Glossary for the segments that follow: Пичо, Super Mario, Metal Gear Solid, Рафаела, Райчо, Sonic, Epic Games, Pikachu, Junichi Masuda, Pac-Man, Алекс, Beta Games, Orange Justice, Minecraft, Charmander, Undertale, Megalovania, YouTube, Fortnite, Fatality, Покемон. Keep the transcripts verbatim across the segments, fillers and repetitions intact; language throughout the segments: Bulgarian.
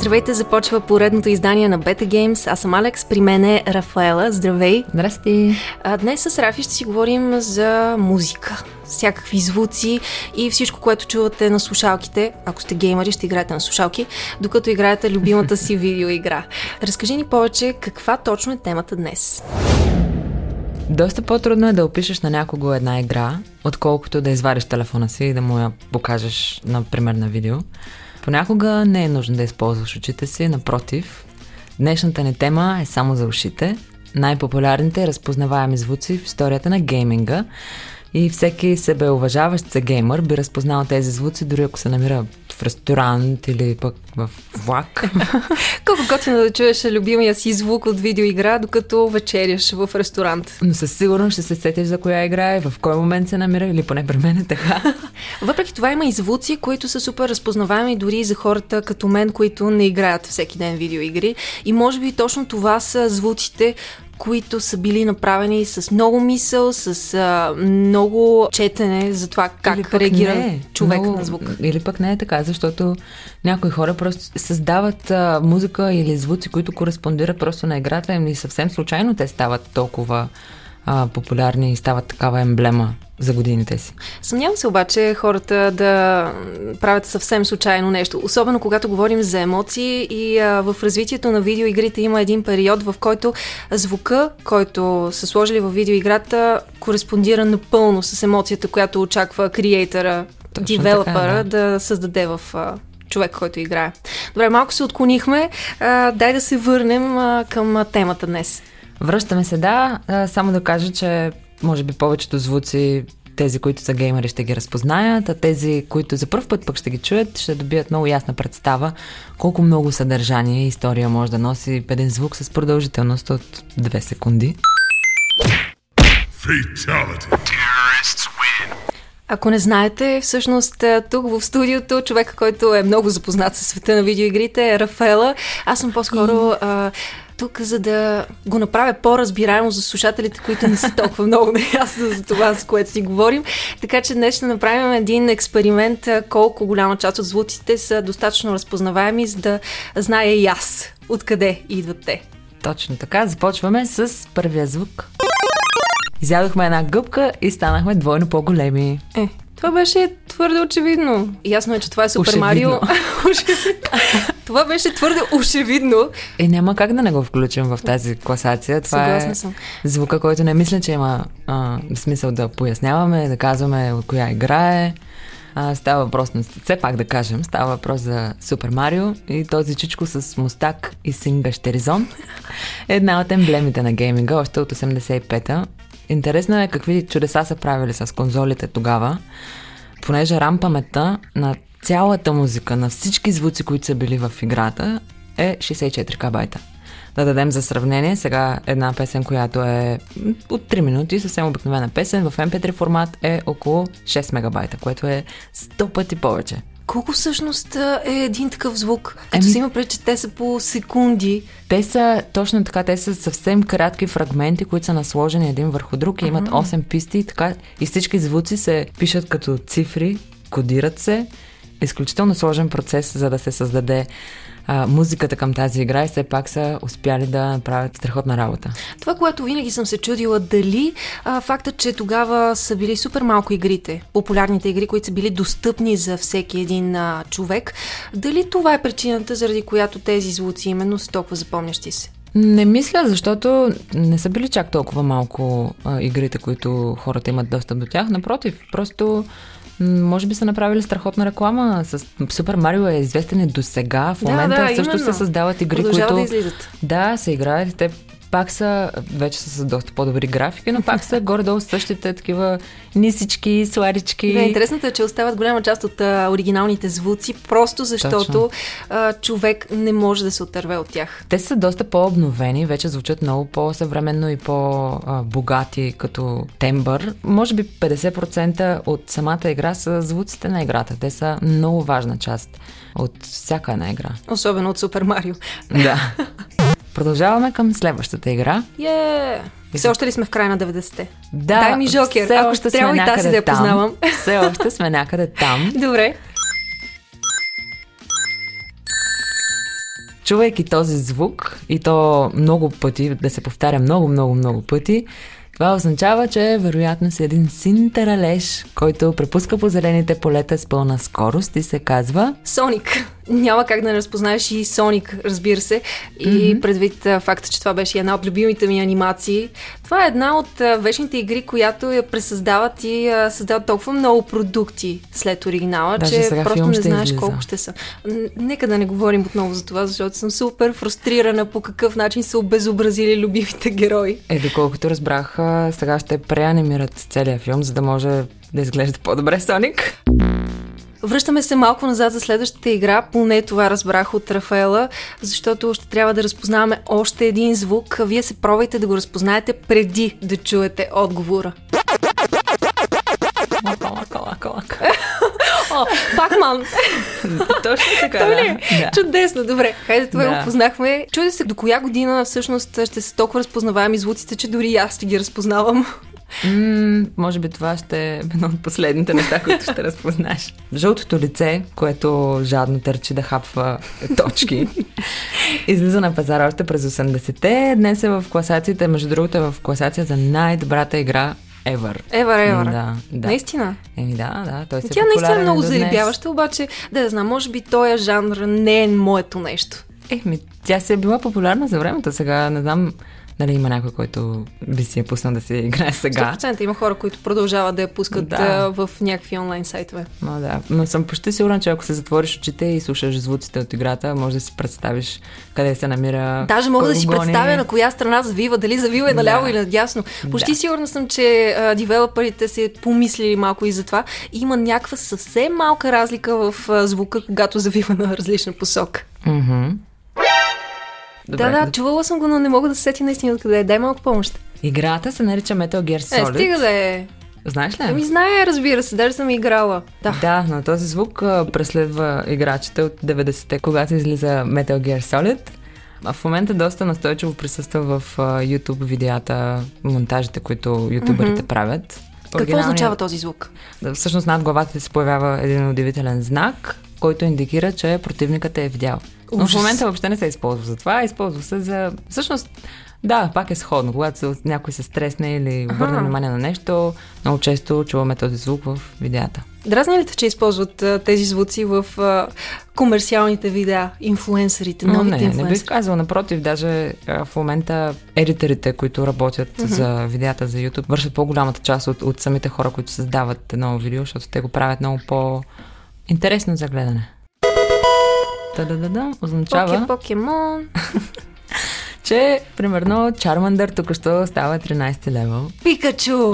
Здравейте, започва поредното издание на Beta Games. Аз съм Алекс, при мен е Рафаела. Здравей! Здрасти! А днес с Рафи ще си говорим за музика, всякакви звуци и всичко, което чувате на слушалките. Ако сте геймери, ще играете на слушалки, докато играете любимата си видеоигра. Разкажи ни повече каква точно е темата днес. Доста по-трудно е да опишеш на някого една игра, отколкото да извадиш телефона си и да му я покажеш, например, на видео. Понякога не е нужно да използваш очите си, напротив. Днешната ни тема е само за ушите. Най-популярните разпознаваеми звуци в историята на гейминга и всеки себеуважаващ се геймър би разпознал тези звуци, дори ако се намира в ресторант или пък в влак. Колко готино да чуеш любимия си звук от видеоигра, докато вечеряш в ресторант. Но със сигурност ще се сетиш за коя игра и в кой момент се намира, или поне при мен е така. Въпреки това има и звуци, които са супер разпознаваеми дори за хората като мен, които не играят всеки ден видеоигри. И може би точно това са звуците, които са били направени с много мисъл, с а, много четене за това как реагира е, човек много, на звук. Или пък не е така, защото някои хора просто създават а, музика или звуци, които кореспондират просто на играта им и съвсем случайно те стават толкова а, популярни и стават такава емблема за годините си. Съмнявам се обаче хората да правят съвсем случайно нещо. Особено когато говорим за емоции и а, в развитието на видеоигрите има един период, в който звука, който са сложили в видеоиграта, кореспондира напълно с емоцията, която очаква криейтъра, девелопера да. да създаде в а, човек, който играе. Добре, малко се отклонихме. А, дай да се върнем а, към темата днес. Връщаме се, да. А, само да кажа, че може би повечето звуци, тези, които са геймери, ще ги разпознаят, а тези, които за пръв път пък ще ги чуят, ще добият много ясна представа колко много съдържание и история може да носи един звук с продължителност от две секунди. Fatality. Ако не знаете, всъщност тук в студиото човека, който е много запознат със света на видеоигрите е Рафаела. Аз съм по-скоро mm. а, тук, за да го направя по-разбираемо за слушателите, които не са толкова много наясно за това, с което си говорим. Така че днес ще направим един експеримент, колко голяма част от звуците са достатъчно разпознаваеми, за да зная и аз откъде идват те. Точно така, започваме с първия звук. Изядохме една гъбка и станахме двойно по-големи. Е, това беше твърде очевидно. Ясно е, че това е Super Mario. Това беше твърде очевидно. Е, няма как да не го включим в тази класация. Това Съгласна е съм. Звука, който не мисля, че има а, смисъл да поясняваме, да казваме от коя играе. А, става въпрос, все пак да кажем, става въпрос за Super Mario и този чичко с мустак и сингащ теризон. Една от емблемите на гейминга, още от осемдесет и пета. Интересно е какви чудеса са правили с конзолите тогава, понеже рам паметта на цялата музика, на всички звуци, които са били в играта, е шейсет и четири килобайта. Да дадем за сравнение сега една песен, която е от три минути, съвсем обикновена песен, в ем пи три формат е около шест мегабайта, което е сто пъти повече. Колко всъщност е един такъв звук? Като Еми... се има предвид, че те са по секунди. Те са, точно така, те са съвсем кратки фрагменти, които са насложени един върху друг и имат осем писти и така. И всички звуци се пишат като цифри, кодират се. Изключително сложен процес, за да се създаде а, музиката към тази игра и все пак са успяли да направят страхотна работа. Това, което винаги съм се чудила, дали а, факта, че тогава са били супер малко игрите, популярните игри, които са били достъпни за всеки един а, човек, дали това е причината, заради която тези звуци именно са толкова запомнящи се? Не мисля, защото не са били чак толкова малко а, игрите, които хората имат достъп до тях. Напротив, просто може би са направили страхотна реклама. С Супер Марио е известен до сега. В момента да, да, също именно. Се създават игри, Продължава които... да излизат. Да, се играят. Те пак са... Вече са с доста по-добри графики, но пак са горе-долу същите такива нисички, сларички. Да, интересното е, че остават голяма част от а, оригиналните звуци, просто защото а, човек не може да се отърве от тях. Те са доста по-обновени, вече звучат много по-съвременно и по-богати като тембър. Може би петдесет процента от самата игра са звуците на играта. Те са много важна част от всяка една игра. Особено от Супер Марио. Да. Продължаваме към следващата игра. Yeah. Все още ли сме в края на деветдесетте? Да, дай ми жокер, ако ще трябва и тази да я познавам. Все още сме някъде там. Добре. чувайки този звук, и то много пъти, да се повтаря много, много, много пъти, това означава, че вероятно си един синтералеж, който препуска по зелените полета с пълна скорост и се казва... Sonic! Няма как да не разпознаеш и Sonic, разбира се. И mm-hmm. предвид факта, че това беше една от любимите ми анимации. Това е една от а, вечните игри, която я пресъздават и а, създават толкова много продукти след оригинала, даже че просто не знаеш излиза. Колко ще са. Нека да не говорим отново за това, защото съм супер фрустрирана по какъв начин са обезобразили любимите герои. Е, доколкото разбрах, сега ще преанимират целия филм, за да може да изглежда по-добре Соник. Връщаме се малко назад за следващата игра, поне това разбрах от Рафаела, защото ще трябва да разпознаваме още един звук. Вие се пробайте да го разпознаете преди да чуете отговора. О, Пакман! Точно така, да. Чудесно, добре. Хайде, това го познахме. Чуди се до коя година всъщност ще са толкова разпознаваеми звуците, че дори аз ще ги разпознавам. М, може би това ще е едно от последните неща, които ще разпознаеш. Жълтото лице, което жадно търчи да хапва точки, излиза на пазара още през осемдесетте. Днес е в класациите, между другото е в класация за най-добрата игра ever. Ever, ever. Да, да. Наистина? Еми да, да. Той се Тя наистина е много зарибяваща, обаче да, да знам, може би този жанр не е моето нещо. Еми, тя си е била популярна за времето, сега не знам... Дали има някой, който би си я пуснал да се играе сега? сто процента има хора, които продължават да я пускат да. в някакви онлайн сайтове. Ма да, но съм почти сигурна, че ако се затвориш очите и слушаш звуците от играта, може да си представиш къде се намира. Даже мога да си представя на коя страна завива, дали завива е наляво да. или надясно. Почти да. сигурна съм, че а, девелоперите се помислили малко и за това. Има някаква съвсем малка разлика в а, звука, когато завива на различна посока. Мхм. Добре, да, да, чувала съм го, но не мога да се сети наистина откъде е. Дай малко помощ. Играта се нарича Metal Gear Solid. Е, стига да е. Знаеш ли? Ами знае, разбира се, даже съм играла. Да, да, но този звук а, преследва играчите от деветдесетте, когато излиза Metal Gear Solid. А в момента доста настойчиво присъства в а, YouTube видеята, монтажите, които ютуберите mm-hmm. правят. Какво означава този звук? Всъщност над главата се появява един удивителен знак, който индикира, че противникът е видял. Но в момента въобще не се използва за това, използва се за... Всъщност, да, пак е сходно. Когато някой се стресне или обърне ага. внимание на нещо, много често чуваме този звук в видеята. Дразни ли те, че използват а, тези звуци в а, комерциалните видеа, инфлуенсърите, новите инфлуенсъри? Не, не бих казала. Напротив, даже а, в момента едиторите, които работят mm-hmm. за видеята за YouTube, вършат по-голямата част от, от самите хора, които създават едно видео, защото те го правят много по-интересно за гледане. Да-да-да, означава... Покемон... че, примерно, Charmander току-що става тринайсети левел. Пикачу!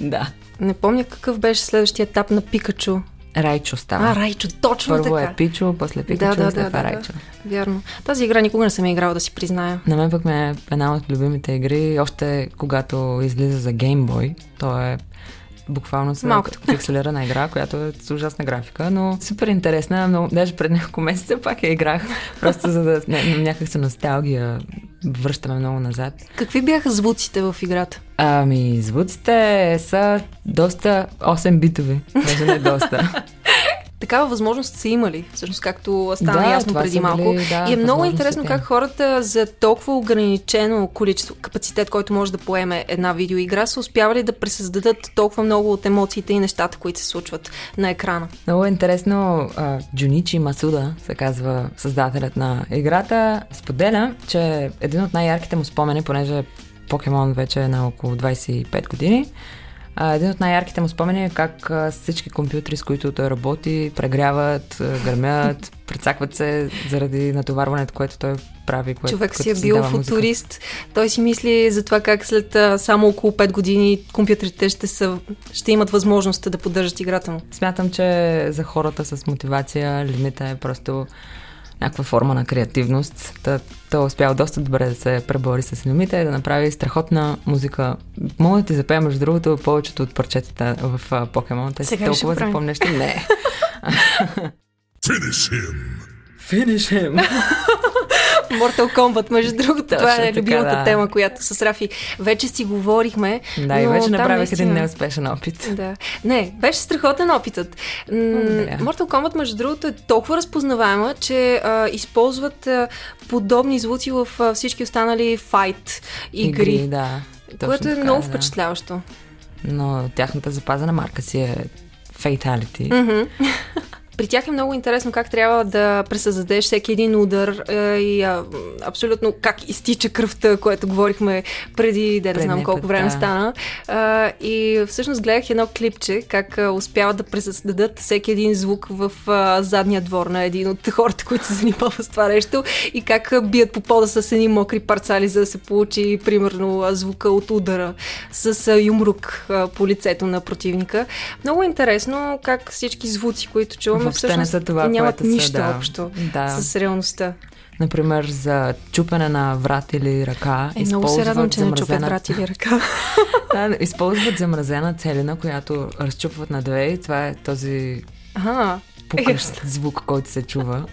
Да. Не помня какъв беше следващия етап на Пикачу. Райчо става. А, Райчо, точно Първо така. Първо е Пичо, после Пикачу, да, да, и след да, Райчо. Да, вярно. Тази игра никога не съм я играла, да си призная. На мен пък ме е една от любимите игри, още когато излиза за геймбой. То е... буквално се пикселирана игра, която е с ужасна графика, но супер интересна, но даже пред няколко месеца пак я играх, просто за да някак се носталгия връщаме много назад. Какви бяха звуците в играта? Ами, звуците са доста осем битови, даже не доста. Такава възможност са имали, всъщност както стана да, ясно преди малко. Били, да, и е много интересно как хората за толкова ограничено количество, капацитет, който може да поеме една видеоигра, са успявали да пресъздадат толкова много от емоциите и нещата, които се случват на екрана. Много интересно, Джуничи Масуда, се казва създателят на играта, споделя, че един от най-ярките му спомени, понеже Покемон вече е на около двайсет и пет години, един от най-ярките му спомени е как всички компютри, с които той работи, прегряват, гърмят, прецакват се заради натоварването, което той прави. Което, Човек си е бил футурист. Музика. Той си мисли за това как след само около пет години компютрите ще, са, ще имат възможност да поддържат играта му. Смятам, че за хората с мотивация лимита е просто някаква форма на креативност. Той то успял доста добре да се пребори с лимита и да направи страхотна музика. Мога да ти запея, между другото, повечето от парчетата в Покемон. Те си толкова запомнещи. Не. Finish him! Finish him! Mortal Kombat, между другото. Това е така, любимата да. тема, която с Рафи вече си говорихме. Да, и вече направих наистина... един неуспешен опит. Да. Не, беше страхотен опитът. Благодаря. Mortal Kombat, между другото, е толкова разпознаваема, че а, използват а, подобни звуци в а, всички останали файт игри. игри да. Което е така, много да. впечатляващо. Но тяхната запазена марка си е Fatality. Mm-hmm. При тях е много интересно как трябва да пресъздадеш всеки един удар е, и а, абсолютно как изтича кръвта, което говорихме преди, да не знам колко път, време да. стана. А, и всъщност гледах едно клипче, как а, успяват да пресъздадат всеки един звук в а, задния двор на един от хората, които се занимават с това нещо и как а, бият по пода с едни мокри парцали, за да се получи примерно а, звука от удара с а, юмрук а, по лицето на противника. Много интересно как всички звуци, които чуваме, въобще не са това, нямат нищо да, общо да. с реалността. Например, за чупене на врат или ръка. Е, много се радвам, че замразена... не чупят врат или ръка. Да, използват замразена целина, която разчупват на две и това е този ага. пукащ звук, който се чува.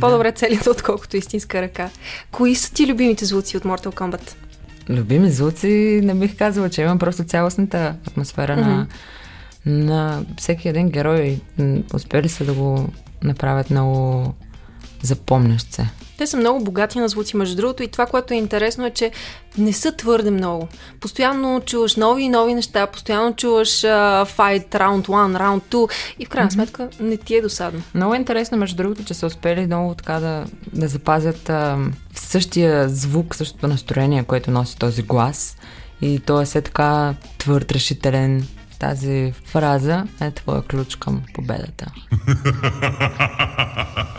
По-добре целината, отколкото истинска ръка. Кои са ти любимите звуци от Mortal Kombat? Любими звуци не бих казала, че имам просто цялостната атмосфера mm-hmm. на на всеки един герой. Успели са да го направят много запомнящ се. Те са много богати на звуци, между другото, и това, което е интересно е, че не са твърде много. Постоянно чуваш нови и нови неща, постоянно чуваш uh, fight, round one, round two и в крайна mm-hmm. сметка не ти е досадно. Много е интересно, между другото, че са успели много така да, да запазят uh, същия звук, същото настроение, което носи този глас и той е все така твърд, решителен. Тази фраза е твоя ключ към победата.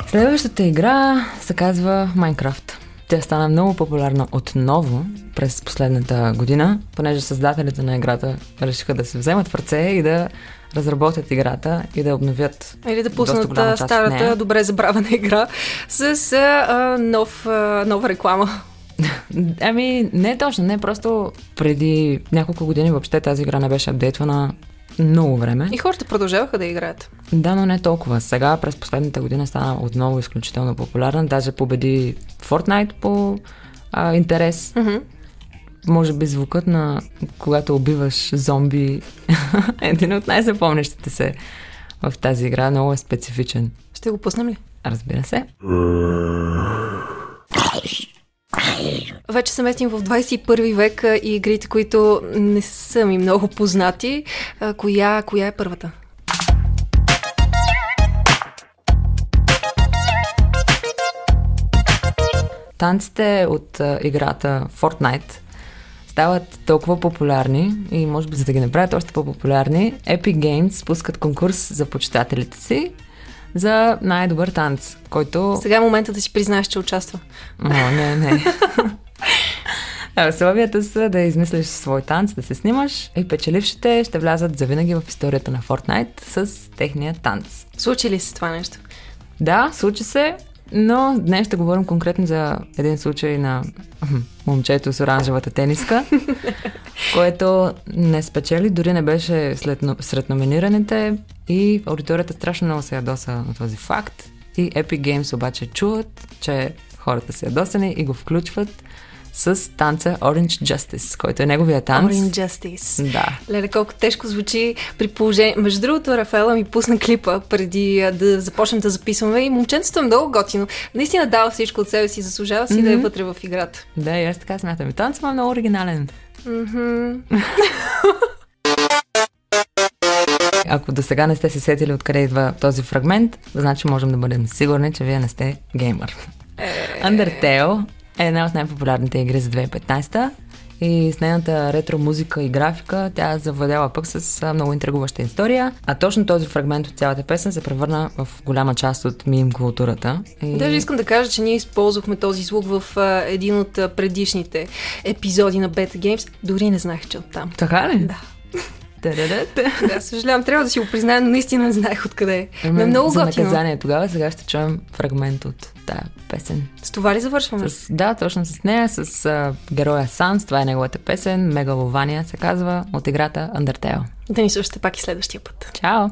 Следващата игра се казва Minecraft. Тя стана много популярна отново през последната година, понеже създателите на играта решиха да се вземат в ръце и да разработят играта и да обновят. Или да пуснат старата, добре забравена игра с а, нов, а, нова реклама. Ами, не точно, не, просто преди няколко години въобще тази игра не беше апдейтвана много време. И хората продължаваха да играят. Да, но не толкова. Сега, през последната година стана отново изключително популярна, даже победи Fortnite по а, интерес. Mm-hmm. Може би звукът на когато убиваш зомби е един от най-запомнящите се в тази игра, много е специфичен. Ще го пуснем ли? Разбира се. Вече се местим в двадесет и първи век и игрите, които не са ми много познати. Коя, коя е първата? Танците от играта Fortnite стават толкова популярни и може би за да ги направят още по-популярни, Epic Games пускат конкурс за почитателите си за най-добър танц, който... Сега е момента да си признаеш, че участва. О, не, не. Условията са да измислиш свой танц, да се снимаш и печелившите ще влязат завинаги в историята на Fortnite с техния танц. Случи ли се това нещо? Да, случи се, но днес ще говорим конкретно за един случай на момчето с оранжевата тениска, което не спечели, дори не беше след, сред номинираните и аудиторията страшно много се ядоса на този факт и Epic Games обаче чуват, че хората са ядосани и го включват с танца Orange Justice, който е неговия танц. Orange Justice. Да. Леле, колко тежко звучи при положение. Между другото, Рафаела ми пусна клипа преди да започнем да записваме и момченството е много готино. Наистина дава всичко от себе си, заслужава си mm-hmm. да е вътре в играта. Да, и аз така смятам. И танцът е много оригинален. Mm-hmm. Ако до сега не сте се сетили откъде идва този фрагмент, значи можем да бъдем сигурни, че вие не сте геймър. Undertale е една от най-популярните игри за две хиляди и петнадесета и с нейната ретро музика и графика тя е завладяла пък с много интригуваща история, а точно този фрагмент от цялата песен се превърна в голяма част от мим културата. И... Даже искам да кажа, че ние използвахме този звук в а, един от предишните епизоди на Beta Games, дори не знаех, че оттам. Така ли? Да. Да, съжалявам, трябва да си го призная, но наистина не знаех откъде е. Но е много готино. За наказание тогава, сега ще чуем фрагмент от тая песен. С това ли завършваме? С, да, точно с нея, с uh, героя Sans, това е неговата песен, Megalovania се казва, от играта Undertale. Да ни слушате пак и следващия път. Чао!